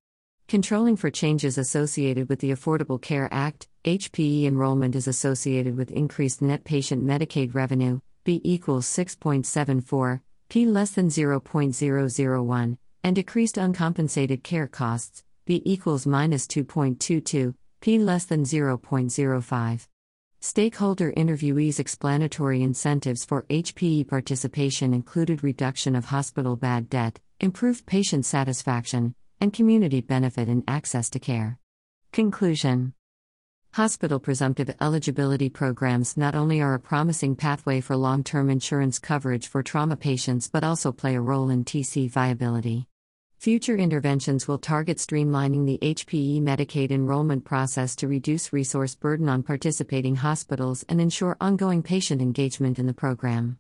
Controlling for changes associated with the Affordable Care Act, HPE enrollment is associated with increased net patient Medicaid revenue, B = 6.74, P < 0.001, and decreased uncompensated care costs, B = -2.22, P < 0.05. Stakeholder interviewees' explanatory incentives for HPE participation included reduction of hospital bad debt, improved patient satisfaction, and community benefit in access to care. Conclusion. Hospital presumptive eligibility programs not only are a promising pathway for long-term insurance coverage for trauma patients but also play a role in TC viability. Future interventions will target streamlining the HPE Medicaid enrollment process to reduce resource burden on participating hospitals and ensure ongoing patient engagement in the program.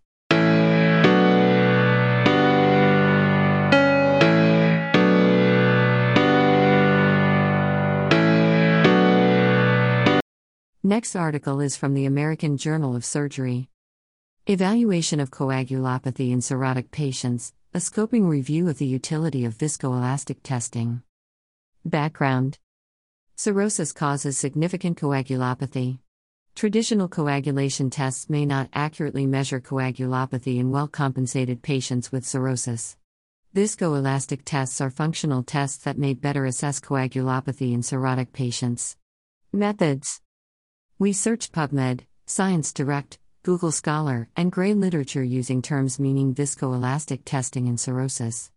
Next article is from the American Journal of Surgery. Evaluation of coagulopathy in cirrhotic patients, a scoping review of the utility of viscoelastic testing. Background. Cirrhosis causes significant coagulopathy. Traditional coagulation tests may not accurately measure coagulopathy in well-compensated patients with cirrhosis. Viscoelastic tests are functional tests that may better assess coagulopathy in cirrhotic patients. Methods. We searched PubMed, ScienceDirect, Google Scholar, and Gray literature using terms meaning viscoelastic testing in cirrhosis.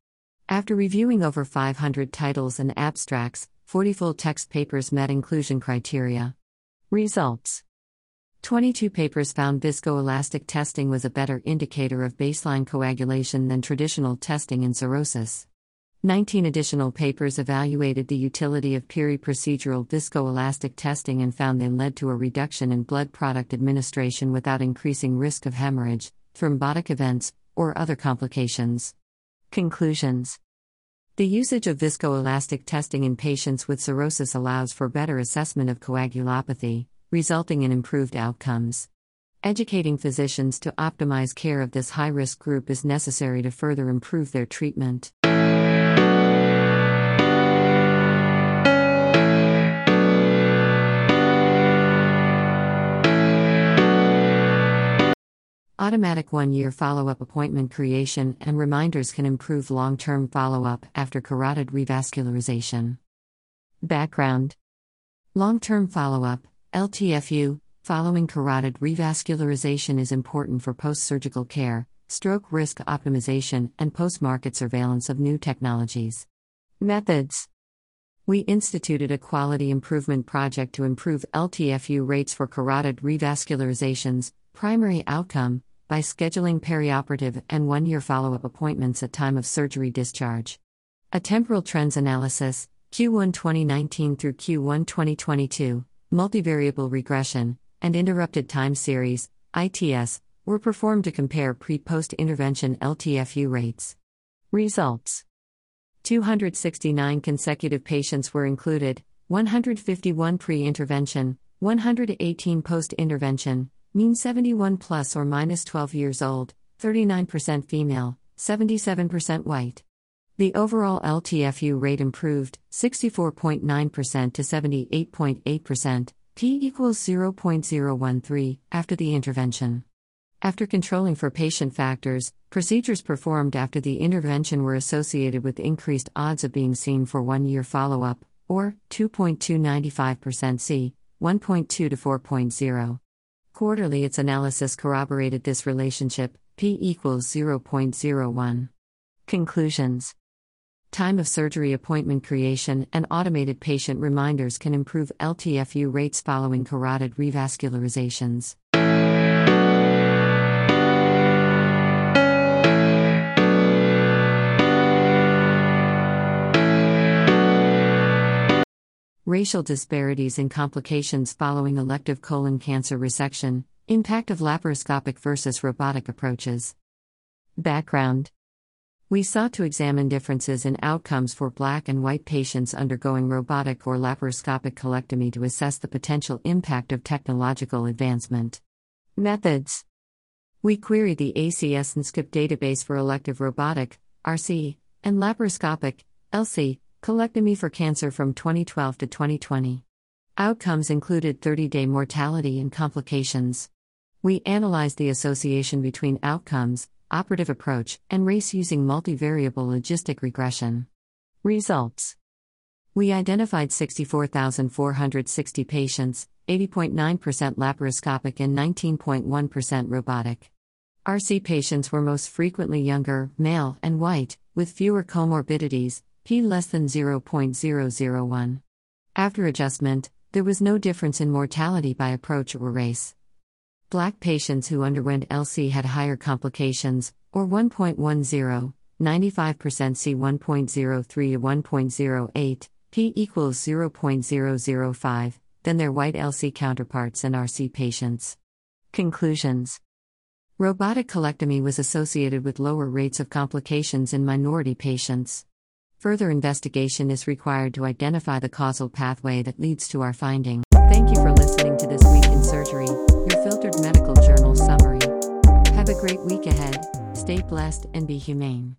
After reviewing over 500 titles and abstracts, 40 full-text papers met inclusion criteria. Results. 22 papers found viscoelastic testing was a better indicator of baseline coagulation than traditional testing in cirrhosis. 19 additional papers evaluated the utility of peri-procedural viscoelastic testing and found they led to a reduction in blood product administration without increasing risk of hemorrhage, thrombotic events, or other complications. Conclusions. The usage of viscoelastic testing in patients with cirrhosis allows for better assessment of coagulopathy, resulting in improved outcomes. Educating physicians to optimize care of this high-risk group is necessary to further improve their treatment. Automatic one-year follow-up appointment creation and reminders can improve long-term follow-up after carotid revascularization. Background: long-term follow-up, LTFU, following carotid revascularization is important for post-surgical care, stroke risk optimization, and post-market surveillance of new technologies. Methods: we instituted a quality improvement project to improve LTFU rates for carotid revascularizations, primary outcome, by scheduling perioperative and one-year follow-up appointments at time of surgery discharge. A temporal trends analysis, Q1 2019 through Q1 2022, multivariable regression, and interrupted time series, ITS, were performed to compare pre-post-intervention LTFU rates. Results: 269 consecutive patients were included, 151 pre-intervention, 118 post-intervention, mean 71 plus or minus 12 years old, 39% female, 77% white. The overall LTFU rate improved 64.9% to 78.8%, p equals 0.013, after the intervention. After controlling for patient factors, procedures performed after the intervention were associated with increased odds of being seen for one-year follow-up, or 2.295% c, 1.2 to 4.0. Quarterly its analysis corroborated this relationship, p equals 0.01. Conclusions: time of surgery appointment creation and automated patient reminders can improve LTFU rates following carotid revascularizations. Racial disparities in complications following elective colon cancer resection, impact of laparoscopic versus robotic approaches. Background: we sought to examine differences in outcomes for Black and white patients undergoing robotic or laparoscopic colectomy to assess the potential impact of technological advancement. Methods: we queried the ACS and SCIP database for elective robotic, RC, and laparoscopic, LC, colectomy for cancer from 2012 to 2020. Outcomes included 30-day mortality and complications. We analyzed the association between outcomes, operative approach, and race using multivariable logistic regression. Results: we identified 64,460 patients, 80.9% laparoscopic and 19.1% robotic. RC patients were most frequently younger, male, and white, with fewer comorbidities, p less than 0.001. After adjustment, there was no difference in mortality by approach or race. Black patients who underwent LC had higher complications, or 1.10, 95% c 1.03 to 1.08, p equals 0.005, than their white LC counterparts and RC patients. Conclusions: robotic colectomy was associated with lower rates of complications in minority patients. Further investigation is required to identify the causal pathway that leads to our finding. Thank you for listening to This Week in Surgery, your filtered medical journal summary. Have a great week ahead, stay blessed and be humane.